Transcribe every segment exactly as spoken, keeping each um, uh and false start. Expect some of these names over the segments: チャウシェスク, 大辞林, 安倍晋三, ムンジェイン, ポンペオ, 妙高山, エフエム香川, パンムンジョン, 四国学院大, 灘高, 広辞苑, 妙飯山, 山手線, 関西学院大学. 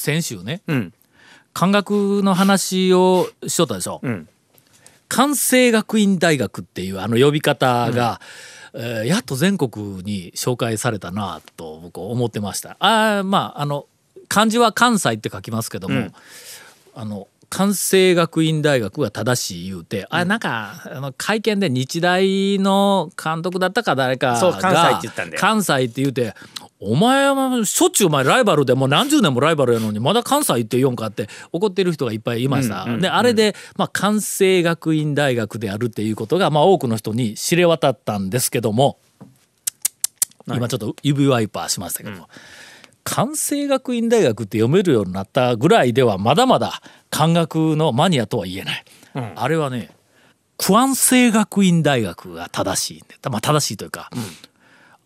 先週ね、うん、漢学の話をしとったでしょ、うん、関西学院大学っていうあの呼び方が、うんえー、やっと全国に紹介されたなと僕思ってました。あ、まあ、あの漢字は関西って書きますけども、うん、あの関西学院大学が正しい言うて、うん、あなんかあの会見で日大の監督だったか誰かがそう関西って言ったんだよ。関西って言うて、お前はしょっちゅうお前ライバルでもう何十年もライバルやのにまだ関西って言うんかって怒ってる人がいっぱいいました、うんうんうん、であれで、まあ、関西学院大学であるっていうことが、まあ、多くの人に知れ渡ったんですけども、今ちょっと指ワイパーしましたけども、うん、関西学院大学って読めるようになったぐらいではまだまだ漢学のマニアとは言えない、うん、あれはね関西学院大学が正しいんで、まあ、正しいというか、うん、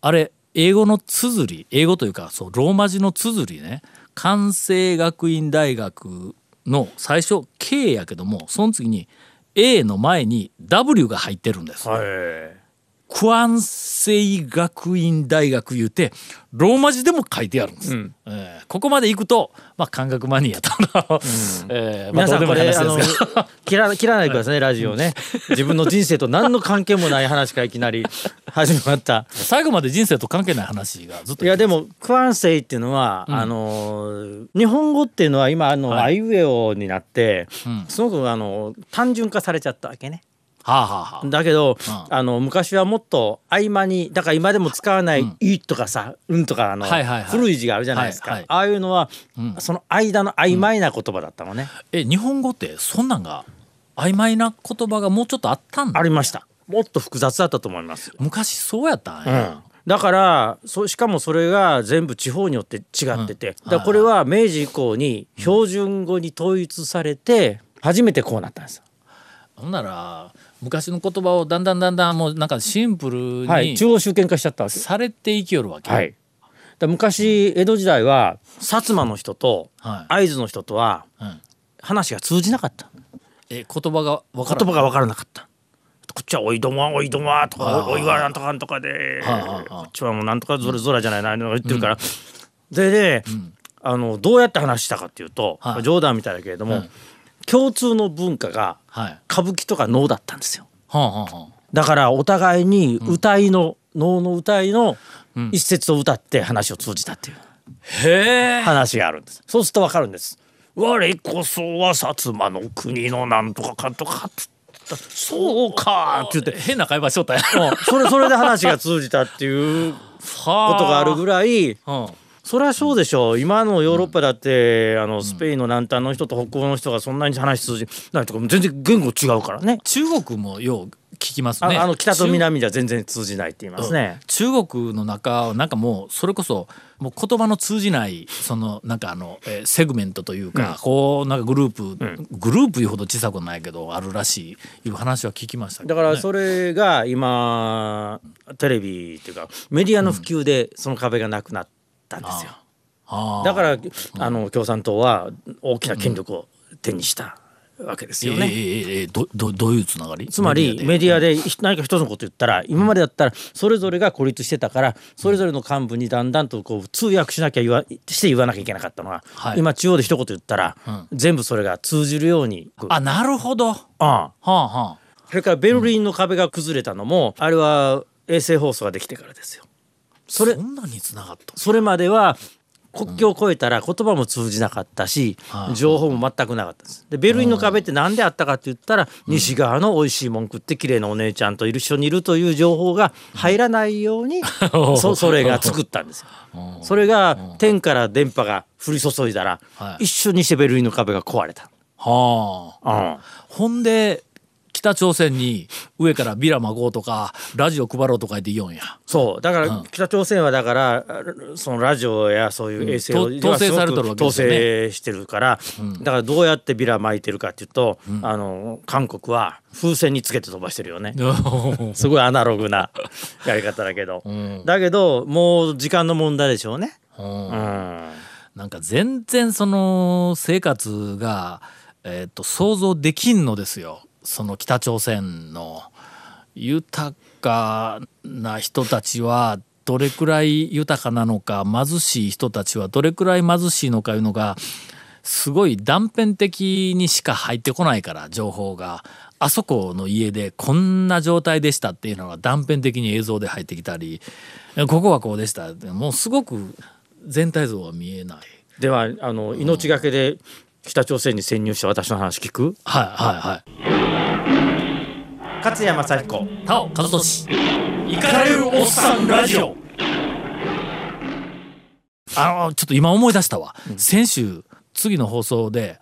あれ英語の綴り、英語というかそうローマ字の綴りね、関西学院大学の最初 K やけども、その次に A の前に ダブリュー が入ってるんです、ね、はい、関西学院大学言うてローマ字でも書いてあるんです、うん、えー、ここまで行くと、まあ、漢学マニアとの、うんえー、皆さんこれ、まあ、どうでもいい話ですが、あの切ら、切らないでくださいねラジオね、自分の人生と何の関係もない話がいきなり始まった最後まで人生と関係ない話がずっと。いやでも関西っていうのは、うん、あの日本語っていうのは今あの、はい、あいうえおになって、うん、すごくあの単純化されちゃったわけね。はあはあ、だけど、うん、あの昔はもっと合間に、だから今でも使わない「い」とかさ「うん」とかあの、はいはいはい、古い字があるじゃないですか、はいはい、ああいうのは、うん、その間の曖昧な言葉だったのね、うん、え日本語ってそんなんが曖昧な言葉がもうちょっとあったんだ、ね、ありました。もっと複雑だったと思います。昔そうやったんや、うん、だからそしかもそれが全部地方によって違ってて、うん、だこれは明治以降に標準語に統一されて初めてこうなったんです。ほんなら昔の言葉をだんだんだんだんもうなんかシンプルに、はい、中央集権化しちゃったわけされていきよるわけ、はい、だ昔江戸時代は薩摩の人と会津の人とは話が通じなかった、はい、え言葉が分からなかった、言葉が分からなかった。こっちはおいどまおいどまとかおいはなんとかなんとかで、こっちはもうなんとかぞらぞらじゃないなの言ってるから、うん、でで、うん、あのどうやって話したかっていうと、はい、冗談みたいだけれども、うん、共通の文化が歌舞伎とか能だったんですよ、はい、はあはあ、だからお互いに歌いの、うん、能の歌いの一節を歌って話を通じたっていう、へー、話があるんです。そうすると分かるんです。我こそは薩摩の国のなんとかかんとかってそうかって言って変な会話しとったやそれそれで話が通じたっていうことがあるぐらい、はあ、そりゃそうでしょう。今のヨーロッパだって、うん、あのスペインの南端の人と北欧の人がそんなに話通じないとか全然言語違うからね。中国もよう聞きますね。あの北と南じゃ全然通じないって言いますね。中国の中なんかもうそれこそもう言葉の通じないそのなんかあのセグメントというか、うん、こうなんかグループ、うん、グループいうほど小さくないけどあるらしいいう話は聞きましたけど、ね、だからそれが今テレビっていうかメディアの普及でその壁がなくなってたんですよ。ああ、だから、うん、あの共産党は大きな権力を手にしたわけですよね、うん、えーえー、ど, ど, どういうつながり？つまりメディアで何か一つのこと言ったら、うん、今までだったらそれぞれが孤立してたからそれぞれの幹部にだんだんとこう通訳しなきゃ言わして言わなきゃいけなかったのが、はい、今中央で一言言ったら、うん、全部それが通じるように。あ、なるほど、うん、はあはあ、それからベルリンの壁が崩れたのも、うん、あれは衛星放送ができてからですよ。それ、そんなに繋がった。それまでは国境を越えたら言葉も通じなかったし、うん、情報も全くなかったです。でベルリンの壁って何であったかって言ったら、うん、西側の美味しいもん食って綺麗なお姉ちゃんと一緒にいるという情報が入らないように、うん、そ, それが作ったんですよそれが天から電波が降り注いだら、はい、一緒にしてベルリンの壁が壊れた、はあ、うん、ほんで北朝鮮に上からビラまこうとかラジオ配ろうとか言って言うんや。そうだから、うん、北朝鮮はだからそのラジオやそういう衛星を、うん、統制されてるわけですよね。統制してるから、うん、だからどうやってビラまいてるかっていうと、うん、あの韓国は風船につけて飛ばしてるよねすごいアナログなやり方だけど、うん、だけどもう時間の問題でしょうね、うんうん、なんか全然その生活が、えー、っと想像できんのですよ。その北朝鮮の豊かな人たちはどれくらい豊かなのか、貧しい人たちはどれくらい貧しいのかいうのがすごい断片的にしか入ってこないから、情報があそこの家でこんな状態でしたっていうのが断片的に映像で入ってきたり、ここはこうでした、もうすごく全体像は見えない。ではあの命がけで北朝鮮に潜入した私の話聞く？はいはいはい。勝谷雅彦、田尾和俊、イカれるおっさんラジオ。あのちょっと今思い出したわ、うん、先週次の放送で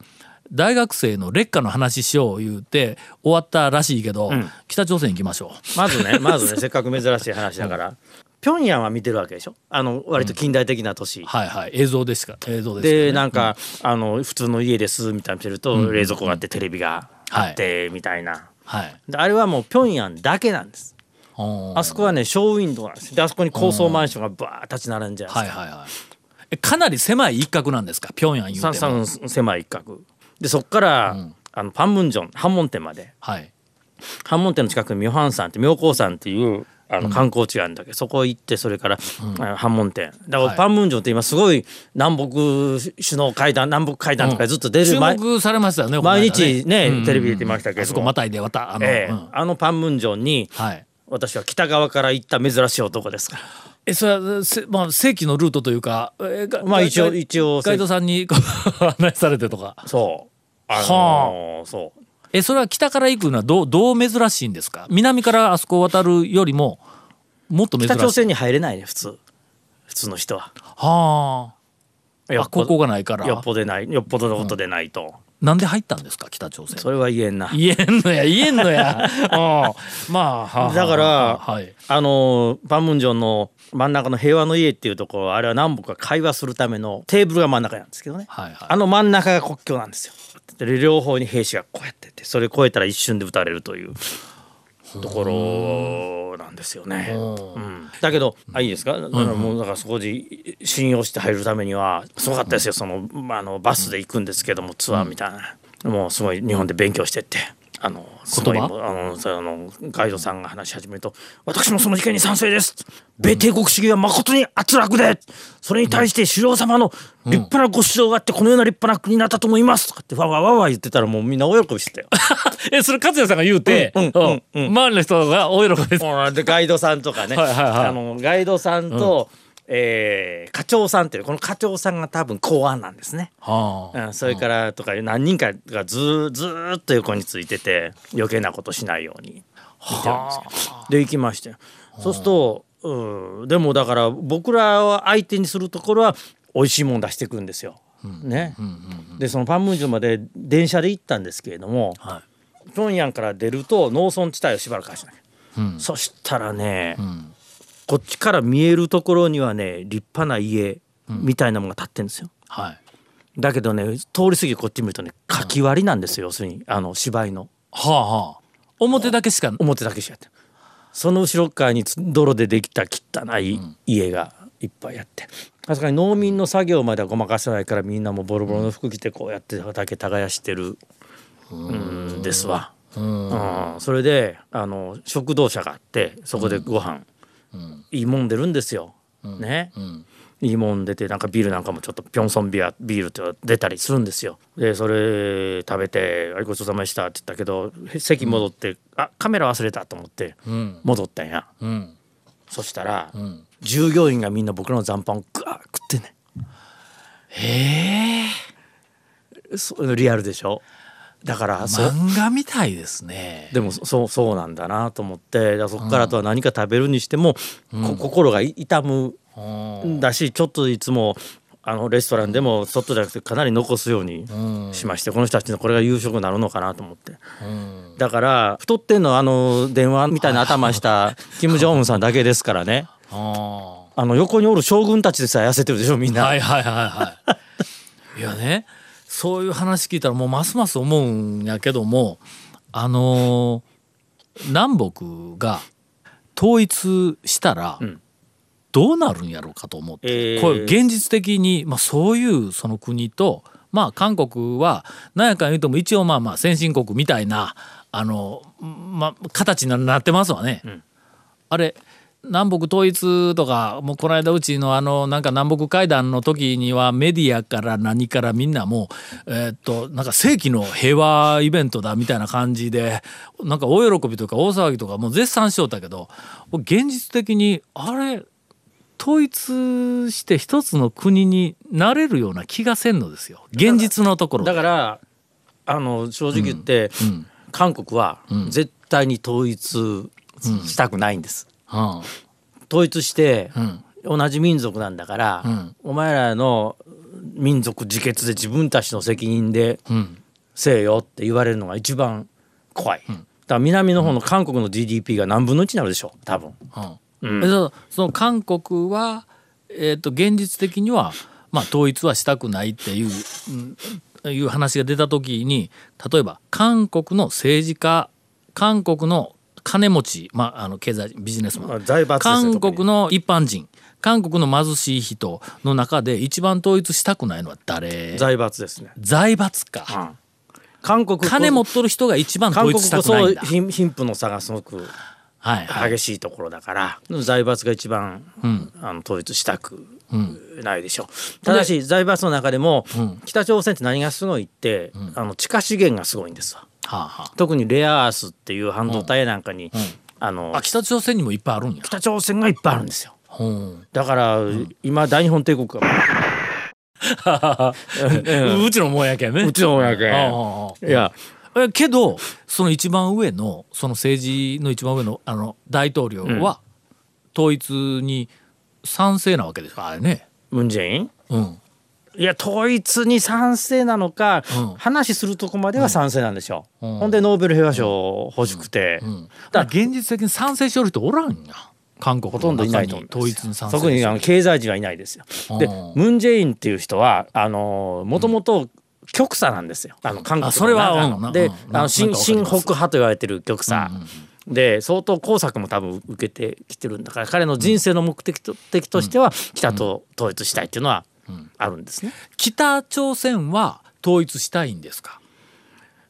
大学生の劣化の話しよう言うて終わったらしいけど、うん、北朝鮮行きましょう。まずねまずねせっかく珍しい話だから、うん、平壌は見てるわけでしょ、あの割と近代的な都市、うん、はいはい、映像ですか映像ですか、ね、でなんか、うん、あの普通の家ですみたいな見てると、うん、冷蔵庫があってテレビがあって、うん、みたいな、はい、であれはもう平壌だけなんです、うん、あそこはねショーウィンドウなんです。であそこに高層マンションがバーッ立ち並んじゃうんです、はいはいはい。かなり狭い一角なんですか平壌言うても。さんさん狭い一角で、そこから、うん、あのパンムンジョン半門店まで、はい、半門店の近くに妙飯山って妙高山っていうあの観光地があるんだけど、うん、そこ行って、それから、うん、半門店だから、はい、パンムンジョンって今すごい南北首脳会談南北会談とかずっと出る、うん、注目されましたよね、毎日ね、うんうん、テレビ出てましたけど、あそこまたいでまたあの、えーうん、あのパンムンジョンに、はい、私は北側から行った珍しい男ですから。えそれはせ、まあ、正規のルートというか、えー、まあ一応一応ガイドさんに案内されてとか。そうあのー、はあ、そう。えそれは北から行くのはどう、どう珍しいんですか？南からあそこを渡るよりももっと珍しい。北朝鮮に入れないね普通普通の人は。はあ。あ、ここがないから。よっぽどないよっぽどのことでないと。うん、なんで入ったんですか北朝鮮？それは言えんな。言えんのや言えんのや。あまあ、はあ、だから、はあはい、あのパンムンジョンの真ん中の平和の家っていうところ、あれは南北が会話するためのテーブルが真ん中なんですけどね、はいはい、あの真ん中が国境なんですよ。で両方に兵士がこうやってて、それ越えたら一瞬で撃たれるというところなんですよね、うん、だけどあいいですか、うん、だからもうだからそこで信用して入るためにはすごかったですよ。その、まあ、あのバスで行くんですけどもツアーみたいな、うん、もうすごい日本で勉強してって、あの言葉あのあのガイドさんが話し始めると、私もその事件に賛成です、米帝国主義は誠に圧力で、それに対して首領様の立派なご指導があって、このような立派な国になったと思いますとかってわわわわ言ってたら、もうみんな大喜びしてたよ。えそれ勝谷さんが言うて、うんうんうんうん、周りの人が大喜びですでガイドさんとかねはいはい、はい、あのガイドさんと、うんえー、課長さんっていう、この課長さんが多分公安なんですね、はあうん、それからとか何人かがずずーっと横についてて余計なことしないように見てるんですけど、はあ、で行きましたよ、はあ、そうすると、うん、でもだから僕らを相手にするところは美味しいもん出してくんですよ、うんねうんうんうん、でそのパンムンジョンまで電車で行ったんですけれども、はい、平壌から出ると農村地帯をしばらく走らない、うん、そしたらね、うんこっちから見えるところにはね立派な家みたいなものが建ってんですよ、うんはい、だけどね通り過ぎこっち見るとねかき割りなんですよ、うん、要するにあの芝居の、はあはあ、表だけしか表だけしかやって、その後ろ側に泥でできた汚い家がいっぱいあって、確かに農民の作業まではごまかせないから、みんなもボロボロの服着てこうやって畑耕してるんですわ、うんうん、それであの食堂車があって、そこでご飯、うんうん、いいもん出るんですよ、うんねうん、いいもん出て、なんかビールなんかもちょっとピョンソンビアビールって出たりするんですよ。でそれ食べてごちそうさまでしたって言ったけど、席戻って、うん、あカメラ忘れたと思って戻ったんや、うんうん、そしたら、うん、従業員がみんな僕らの残飯をグワー食ってね、へえそういうのリアルでしょ。だから漫画みたいですね。でもそう、そうなんだなと思って、だそこからあとは何か食べるにしても、うん、心が痛むんだし、うん、ちょっといつもあのレストランでもちょっとじゃなくてかなり残すようにしまして、うん、この人たちのこれが夕食になるのかなと思って、うん、だから太ってんのあの電話みたいな頭した金正恩さんだけですからねあの横におる将軍たちでさえ痩せてるでしょみんなはいはいはいはいいやねそういう話聞いたらもうますます思うんやけども、あのー、南北が統一したらどうなるんやろうかと思って、うんえー、これ現実的に、まあ、そういうその国と、まあ、韓国は何やかん言うとも一応まあまあ先進国みたいなあの、まあ、形になってますわね、うん、あれ南北統一とか、もうこの間うちのあのなんか南北会談の時にはメディアから何からみんなもうえっとなんか世紀の平和イベントだみたいな感じでなんか大喜びとか大騒ぎとかもう絶賛しようったけど、現実的にあれ統一して一つの国になれるような気がせんのですよ、現実のところ。だからあの正直言って、うんうん、韓国は絶対に統一したくないんです、うんうん、統一して、うん、同じ民族なんだから、うん、お前らの民族自決で自分たちの責任でせよって言われるのが一番怖い、うん、だから南の方の韓国の ジーディーピー が何分のいちになるでしょう多分、うん、うん、その韓国は、えー、と現実的には、まあ、統一はしたくないっていう、うん、いう話が出た時に、例えば韓国の政治家、韓国の金持ち、まあ、あの経済ビジネスマン、財閥ですね、韓国の一般人、韓国の貧しい人の中で一番統一したくないのは誰？財閥ですね。財閥か、うん、韓国金持っとる人が一番統一したくないんだ。韓国こそ貧富の差がすごくはいはい、激しいところだから財閥が一番、うん、あの統一したくないでしょう、うん、ただし財閥の中でも、うん、北朝鮮って何がすごいって、うん、あの地下資源がすごいんですわ、はあはあ、特にレアアースっていう半導体なんかに、うんうん、あのあ北朝鮮にもいっぱいあるんや。北朝鮮がいっぱいあるんですよ、うん、だから、うん、今大日本帝国がうちのもんやけんね、うちのもんやけん、はあはあ、いやえけどその一番上のその政治の一番上のあの大統領は統一に賛成なわけですからね、ムンジェイン、うん、いや統一に賛成なのか、うん、話するとこまでは賛成なんでしょう、うん、ほんでノーベル平和賞欲しくて、うんうんうん、だから現実的に賛成しよる人おらんや、韓国ほとんどいないと思います。統一に賛成特にあの経済人はいないですよ、うん、でムンジェインっていう人はあのもともと極左なんですよ、あの韓国ので新北派と言われてる極左、うんうん、で相当工作も多分受けてきてるんだから、彼の人生の目的 と,、うん、的としては北と統一したいっていうのはあるんですね、うんうん、北朝鮮は統一したいんですか？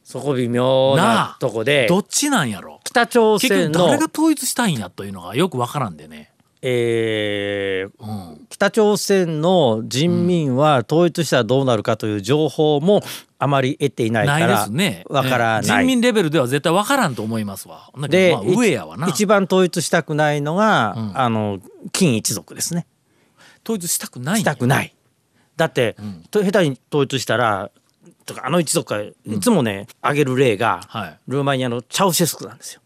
そこ微妙なとこでどっちなんやろ。北朝鮮の誰が統一したいんやというのがよくわからんでね、えーうん、北朝鮮の人民は統一したらどうなるかという情報もあまり得ていないからないですね、わからない、人民レベルでは絶対わからんと思いますわ。なんかで、まあ、上やわな。一番統一したくないのが、うん、あの金一族ですね。統一したくないしたくないだって、うん、下手に統一したらとかあの一族がいつもね、うん、挙げる例が、はい、ルーマニアのチャウシェスクなんですよ。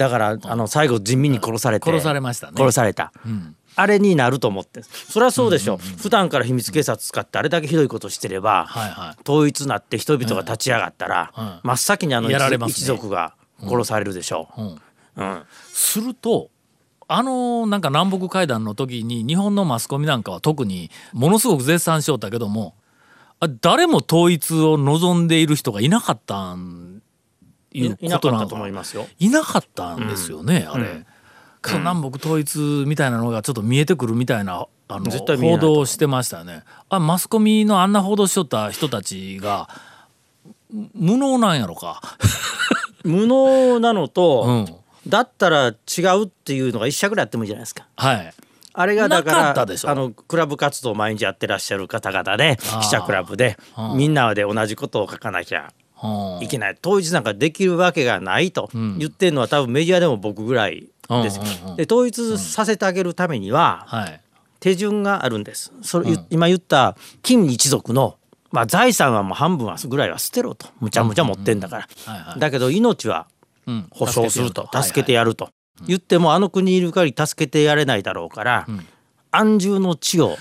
だからあの最後人民に殺されて殺されましたね。殺された、うん、あれになると思ってる。それはそうでしょ、うんうんうん、普段から秘密警察使ってあれだけひどいことしてれば、はいはい、統一なって人々が立ち上がったら、うんうん、真っ先にあの 一,、ね、一族が殺されるでしょう、うんうんうん、するとあのなんか南北会談の時に日本のマスコミなんかは特にものすごく絶賛しよったけども、あ誰も統一を望んでいる人がいなかったんいうことなのか。いなかったと思いますよ。いなかったんですよね、うん、あれ、うん、南北統一みたいなのがちょっと見えてくるみたいなあの報道してましたよね。あマスコミのあんな報道しよった人たちが無能なんやろか無能なのと、うん、だったら違うっていうのが一社ぐらいやってもいいじゃないですか。はいあれがだからかあのクラブ活動を毎日やってらっしゃる方々で記者クラブでみんなで同じことを書かなきゃいけない、統一なんかできるわけがないと言ってるのは多分メディアでも僕ぐらいです、うんうん、で統一させてあげるためには、うんはい、手順があるんです。それ、うん、今言った金一族の、まあ、財産はもう半分はぐらいは捨てろとむちゃむちゃ持ってんだから、うんうんはいはい、だけど命は保証すると、うん、助けてやると、はいはい、言ってもあの国にいる限り助けてやれないだろうから、うん、安住の地を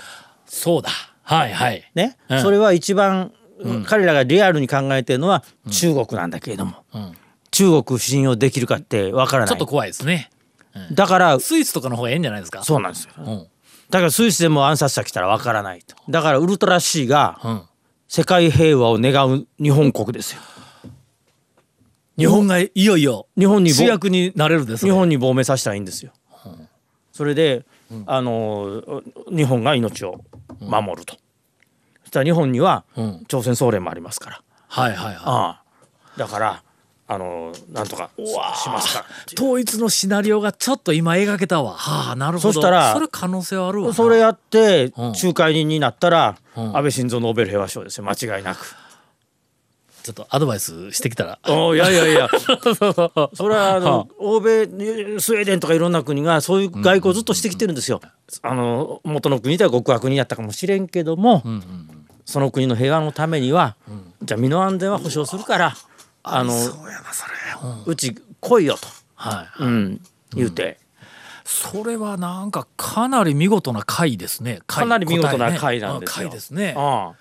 そうだはいはい、ねうん、それは一番うん、彼らがリアルに考えてるのは中国なんだけれども、うんうん、中国信用できるかってわからない。ちょっと怖いですね、うん、だからスイスとかの方がいいんじゃないですか。そうなんですよ、うん、だからスイスでも暗殺者来たらわからないと。だからウルトラ C が世界平和を願う日本国ですよ、うん、日本がいよいよ日本に主役になれるです、ね、日本に亡命させたらいいんですよ、うん、それで、うん、あの日本が命を守ると、うん日本には朝鮮総連もありますから、うんはいはいはい、ああだからあのなんとかしました。統一のシナリオがちょっと今描けたわ。はあ、なるほど。そしたらそれ可能性はあるわ。それやって仲介人になったら、うん、安倍晋三ノーベル平和賞ですよ、間違いなく。ちょっとアドバイスしてきたら。いやいやいや。それはあの欧米、スウェーデンとかいろんな国がそういう外交をずっとしてきてるんですよ。あの元の国では極悪にやったかもしれんけども、うんうんうん、その国の平和のためには、うん、じゃあ身の安全は保障するから、あの う, うん、うち来いよと、はいはい、うん、言うて。うん、それはなんかかなり見事な回ですね。かなり見事な回なんですよ。回ですね。ああ、はあ、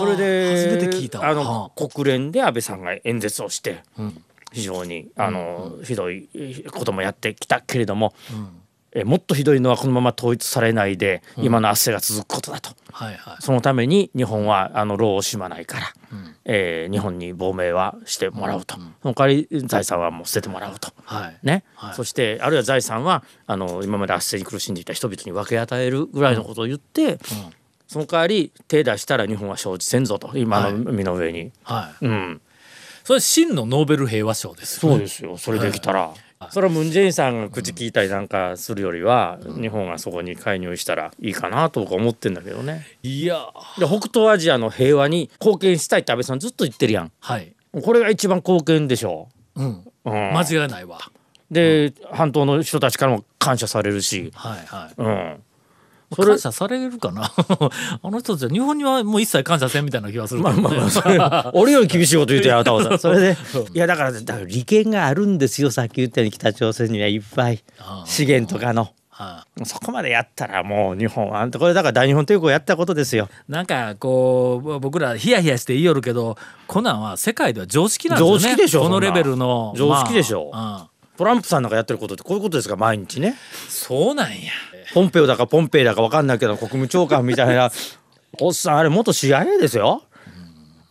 それで初めて聞いた、あの、はあ、国連で安倍さんが演説をして、うん、非常にあの、うん、ひどいこともやってきたけれども、うん、えもっとひどいのはこのまま統一されないで、うん、今の圧政が続くことだと、はいはい、そのために日本はあの労を惜しまないから、うん、えー、日本に亡命はしてもらうと、うんうん、その代わり財産はもう捨ててもらうと、はいね、はい、そしてあるいは財産はあの今まで圧政に苦しんでいた人々に分け与えるぐらいのことを言って、うんうん、その代わり手出したら日本は承知せんぞと、今の身の上に、はいはい、うん、それ真のノーベル平和賞ですよね。そうですよ。それできたら、はい、それはムンジェインさんが口聞いたりなんかするよりは、うん、日本がそこに介入したらいいかなとか思ってんだけどね。いやで北東アジアの平和に貢献したいって安倍さんずっと言ってるやん、はい、これが一番貢献でしょう、うんうん、間違いないわ。で、うん、半島の人たちからも感謝されるし、はいはい、うん、感謝されるかな。あの人たちは日本にはもう一切感謝せんみたいな気がするけどね。まあまあまあ、俺より厳しいこと言うてやったわ。それでいやだから、だから利権があるんですよ。さっき言ったように北朝鮮にはいっぱい資源とかの、はあ、そこまでやったらもう日本はこれだから大日本帝国をやったことですよ。なんかこう僕らヒヤヒヤして言いよるけど、こんなんは世界では常識なんですよね。常識でしょ、このレベルの常識でしょ、まあ、うん、トランプさんなんかやってることってこういうことですか、毎日ね。そうなんや。ポンペオだかポンペイだか分かんないけど国務長官みたいなおっさん、あれ元 シーアイエー ですよ、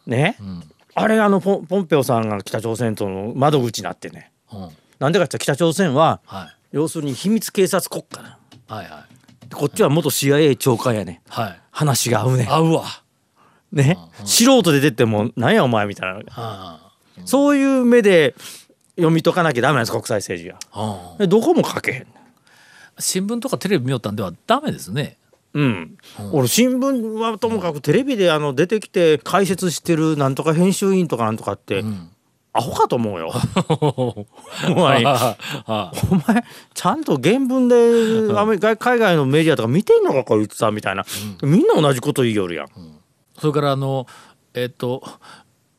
ね、うん、あれあの ポ, ポンペオさんが北朝鮮との窓口になってね、うん、なんでかって北朝鮮は、はい、要するに秘密警察国家な、はいはい、こっちは元 シーアイエー 長官やね、はい、話が合うね、合うわ、ね、うん、素人で出てもなんやお前みたいな、うん、そういう目で読み解かなきゃダメなんです、国際政治は、うん、でどこも書けへん。新聞とかテレビ見よったんではダメですね、うん、うん、俺新聞はともかくテレビであの出てきて解説してるなんとか編集員とかなんとかって、うん、アホかと思うよ。お前お前ちゃんと原文でアメリカ海外のメディアとか見てんのかこいつさみたいな、うん、みんな同じこと言いよるやん、うん、それからあのえっと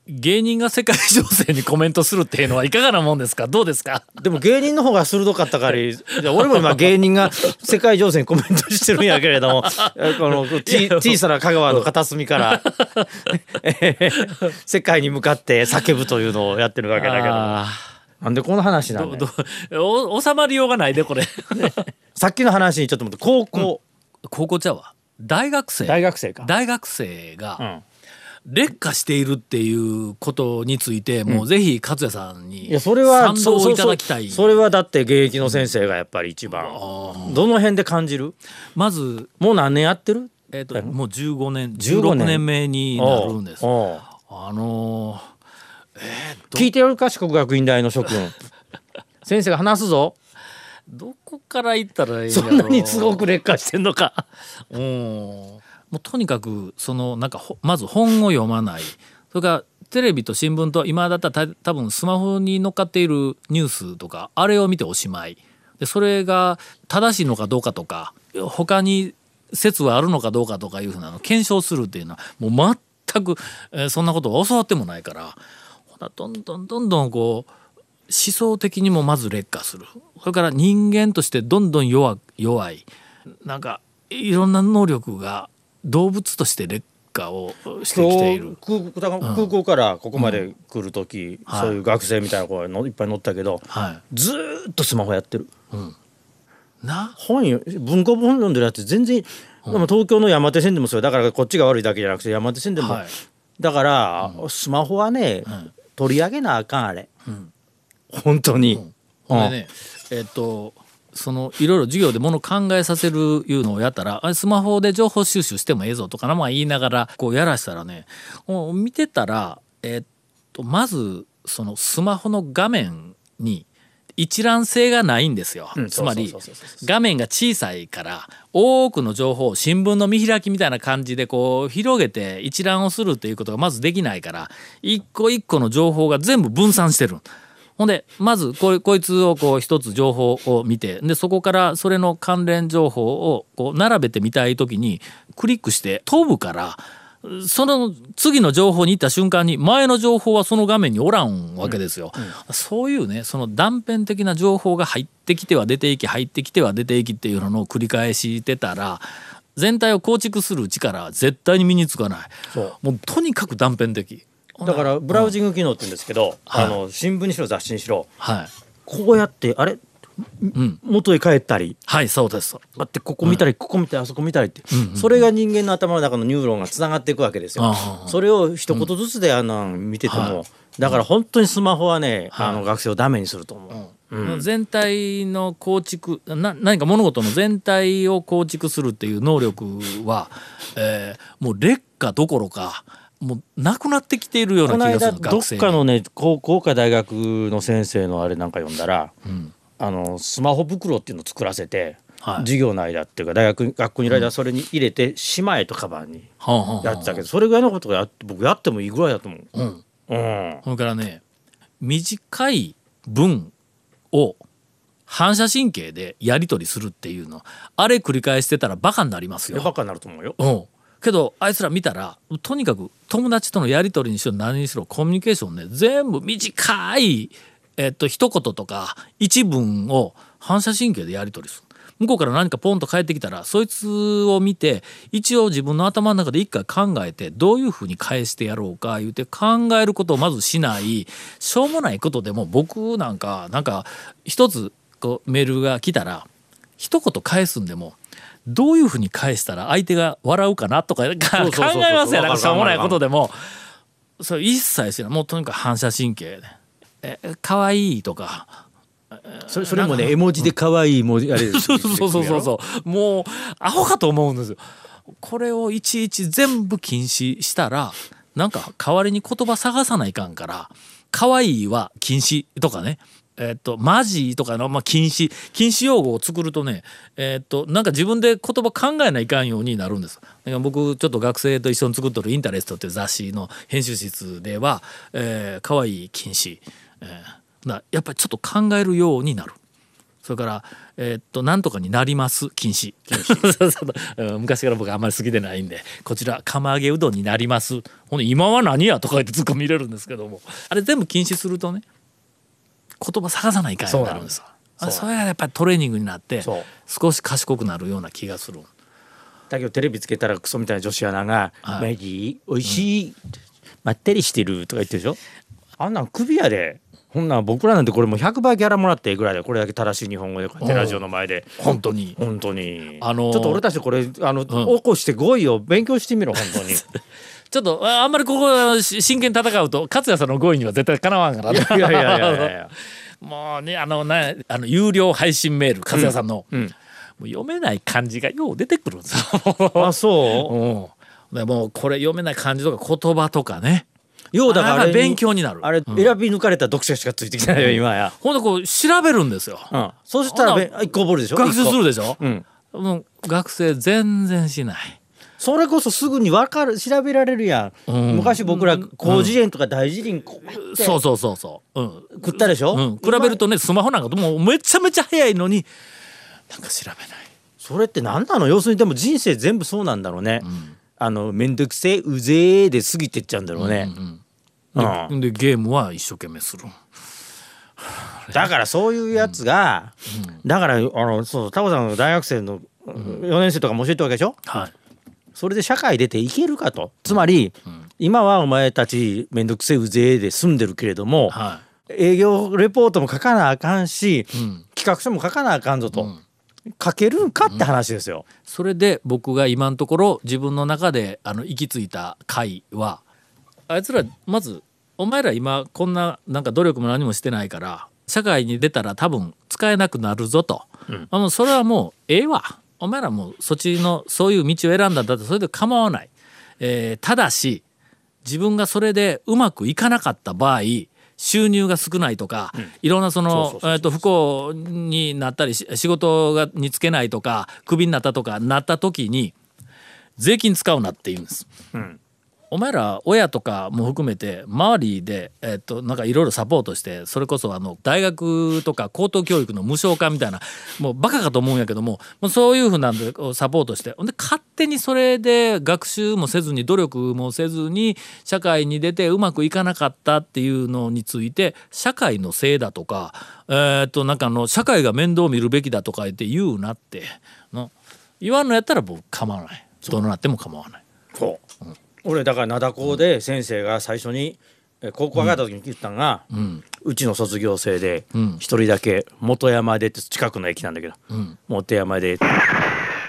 芸人が世界情勢にコメントするっていうのはいかがなもんですか、どうですか。でも芸人の方が鋭かったから俺も今芸人が世界情勢にコメントしてるんやけれども、この小さな香川の片隅から世界に向かって叫ぶというのをやってるわけだけど、なんでこの話なんだよ、収まりようがないでこれ。さっきの話にちょっと待って、高校、うん、高校ちゃうわ、大学生大学生か大学生が、うん、劣化しているっていうことについて、もうぜひ勝也さんに賛同をいただきたい。それはだって現役の先生がやっぱり一番、うん、どの辺で感じる。まずもう何年やってる、えー、ともうじゅうごねんじゅうろくねんめになるんです。あのーえー、聞いてよるか四国学院大の諸君。先生が話すぞ。どこから行ったらいいんだろう、そんなにすごく劣化してんのか。うん、もうとにかくそのなんかまず本を読まない、それからテレビと新聞と今だったら多分スマホに乗っかっているニュースとかあれを見ておしまいで、それが正しいのかどうかとか他に説はあるのかどうかとかいうふうなのを検証するっていうのはもう全くそんなことは教わってもないから、ほらどんどんどんどんこう思想的にもまず劣化する、それから人間としてどんどん弱弱い、なんかいろんな能力が動物として劣化をしてきている。空港からここまで来るとき、うん、そういう学生みたいな子がのいっぱい乗ったけど、はい、ずっとスマホやってる、うん、な本よ文庫本読んでるやつ全然、うん、でも東京の山手線でもそう、だからこっちが悪いだけじゃなくて山手線でも、はい、だから、うん、スマホはね、うん、取り上げなあかんあれ、うん、本当に、うんうん、これね、えーっとそのいろいろ授業でものを考えさせるいうのをやったら、スマホで情報収集してもええぞとかな、まあ、言いながらこうやらしたらね、見てたら、えっとまずそのスマホの画面に一覧性がないんですよ、うん、つまり画面が小さいから多くの情報を新聞の見開きみたいな感じでこう広げて一覧をするということがまずできないから一個一個の情報が全部分散してる。ほんでまず こ, こいつをこう一つ情報を見てでそこからそれの関連情報をこう並べてみたいときにクリックして飛ぶからその次の情報に行った瞬間に前の情報はその画面におらんわけですよ、うんうん、そういうねその断片的な情報が入ってきては出ていき入ってきては出ていきっていうのを繰り返してたら全体を構築する力は絶対に身につかない。そうもうとにかく断片的だからブラウジング機能って言うんですけど、はい、あの新聞にしろ雑誌にしろ、はい、こうやってあれ、うん、元へ帰ったりはいそうです待ってここ見たり、うん、ここ見たりあそこ見たりって、うんうんうん、それが人間の頭の中のニューロンがつながっていくわけですよ。それを一言ずつであの見てても、うんはい、だから本当にスマホはね、はい、あの学生をダメにすると思う、はいうん、全体の構築な何か物事の全体を構築するっていう能力は、えー、もう劣化どころかもうなくなってきているような気がする。どっかのね高校か大学の先生のあれなんか読んだら、うん、あのスマホ袋っていうのを作らせて、はい、授業の間っていうか大学学校にいる間それに入れてしまえとカバンにやってたけど、うん、それぐらいのことがやって僕やってもいいぐらいだと思う、うんうん、それからね短い文を反射神経でやり取りするっていうのあれ繰り返してたらバカになりますよ。バカになると思うよ、うんけどあいつら見たらとにかく友達とのやり取りにしろ何にしろコミュニケーションね全部短い、えっと、一言とか一文を反射神経でやり取りする。向こうから何かポンと返ってきたらそいつを見て一応自分の頭の中で一回考えてどういうふうに返してやろうか言うて考えることをまずしないしょうもないことでも僕なんかなんか一つこうメールが来たら一言返すんでもどういうふうに返したら相手が笑うかなとか考えますよ。なんかしょうもないことでもそれ一切しない。もうとにかく反射神経え可愛いとかそ れ, それもね絵文字で可愛い文字あれそうそうそうそうもうアホかと思うんですよ。これをいちいち全部禁止したらなんか代わりに言葉探さないかんから可愛いは禁止とかねえー、とマジとかの、まあ、禁止禁止用語を作るとね、えー、となんか自分で言葉考えないかんようになるんです。だから僕ちょっと学生と一緒に作っとるインタレストっていう雑誌の編集室では、えー、かわいい禁止、えー、だやっぱりちょっと考えるようになる。それから、えー、となんとかになります禁止昔から僕あんまり好きでないんでこちら釜揚げうどんになりますほんで今は何やとか言ってツッコミ入れるんですけどもあれ全部禁止するとね言葉探さないかいになるんですよ。 そうなんです。それがやっぱりトレーニングになって少し賢くなるような気がする。だけどテレビつけたらクソみたいな女子アナが、はい、マジおいしい、うん、まったりしてるとか言ってるでしょ。あんなん首やでほんなん僕らなんてこれもうひゃくばいギャラもらっていいぐらいでこれだけ正しい日本語でこうやってラジオの前で本当に本当に、あのー、ちょっと俺たちこれあの、うん、起こして語彙を勉強してみろ本当にちょっとあんまりここ真剣に戦うと勝谷さんの語彙には絶対かなわんからいやいやいやいやいやもうねあのねあの有料配信メール勝谷さんの、うんうん、もう読めない漢字がよう出てくるんですよ。あそう、うん、もうこれ読めない漢字とか言葉とかねようだからあれ勉強になる。あれ選び抜かれた読者しかついてきないよ、うん、今やほんでこう調べるんですよ、うん、そうしたらいっこ覚えるでしょ学習するでしょ、うん、もう学生全然しないそれこそすぐに分かる調べられるやん、うん、昔僕ら広辞苑とか大辞林こうやってそうそうそうそう、うん、食ったでしょ、うん、比べるとねスマホなんかもうめちゃめちゃ早いのになんか調べない。それって何なの。要するにでも人生全部そうなんだろうね、うん、あのめんどくせえうぜえで過ぎてっちゃうんだろうね、うんうんうん、で, でゲームは一生懸命するだからそういうやつが、うんうん、だからあのそうタコさんの大学生のよねん生とかも教えてるわけでしょ、うん、はいそれで社会出ていけるかと。つまり、うん、今はお前たちめんどくせえうぜえで済んでるけれども、はい、営業レポートも書かなあかんし、うん、企画書も書かなあかんぞと、うん、書けるんかって話ですよ、うん、それで僕が今のところ自分の中であの行き着いた回はあいつらまずお前ら今こんななんか努力も何もしてないから社会に出たら多分使えなくなるぞと、うん、あのそれはもうええわお前らもうそっちのそういう道を選んだんだってそれで構わない、えー、ただし自分がそれでうまくいかなかった場合収入が少ないとか、うん、いろんなその不幸になったり仕事がにつけないとかクビになったとかなった時に税金使うなって言うんです、うん、お前ら親とかも含めて周りで、えっと、なんかいろいろサポートして、それこそあの大学とか高等教育の無償化みたいな、もうバカかと思うんやけども、もうそういうふうなんでサポートして、で勝手にそれで学習もせずに努力もせずに社会に出てうまくいかなかったっていうのについて、社会のせいだとか、えっと、なんかあの社会が面倒を見るべきだとか言って言うなっての言わんのやったら僕構わない、どうなっても構わない。そう、うん、俺だから灘高で先生が最初に、うん、高校上がった時に言ったんが、うん、うちの卒業生で一人だけ元山でって近くの駅なんだけど、うん、元山で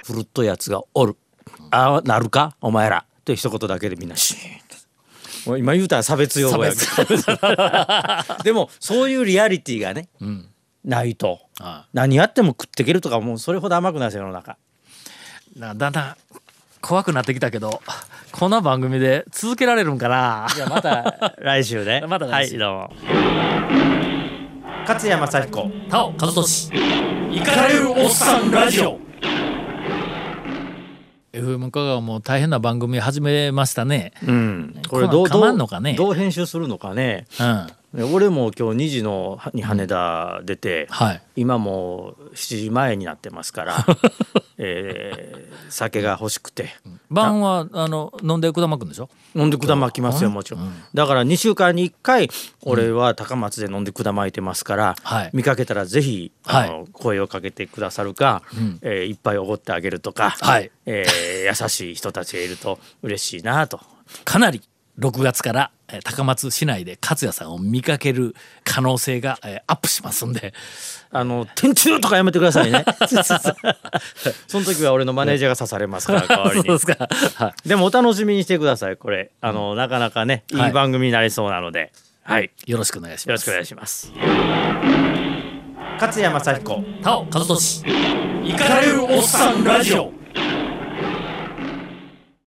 ふるっとやつがおる、うん、ああなるかお前らって一言だけでみんなシーンと、うん、今言うたら差別用語やでもそういうリアリティがね、うん、ないと、ああ何やっても食っていけるとか、もうそれほど甘くない世の中だんだん怖くなってきたけど、この番組で続けられるんかな。いやまた来週ね。また来週、はい、勝山雅彦、田尾和俊、イカれるおっさんラジオ。 エフエム 香川も大変な番組始めましたね、うん、これどう編集するのかね、うん、俺も今日にじのに羽田出て、うんはい、今もうしちじまえになってますからえー、酒が欲しくて、うん、晩はあの飲んでくだまくんでしょ。飲んでくだまきますよ、もちろん、うん、だからにしゅうかんにいっかい俺は高松で飲んでくだまいてますから、うん、見かけたらぜひ、はい、あの声をかけてくださるか、うんえー、いっぱいおごってあげるとか、はいえー、優しい人たちがいると嬉しいなとかなりろくがつから高松市内で勝也さんを見かける可能性がアップしますんで、あの天柱とかやめてくださいねその時は俺のマネージャーが刺されますから代わりにそうですか、はい、でもお楽しみにしてください。これあの、うん、なかなかねいい番組になりそうなので、はいはい、よろしくお願いします。よろしくお願いします。勝山雅彦、田尾和俊、イカれるおっさんラジオ。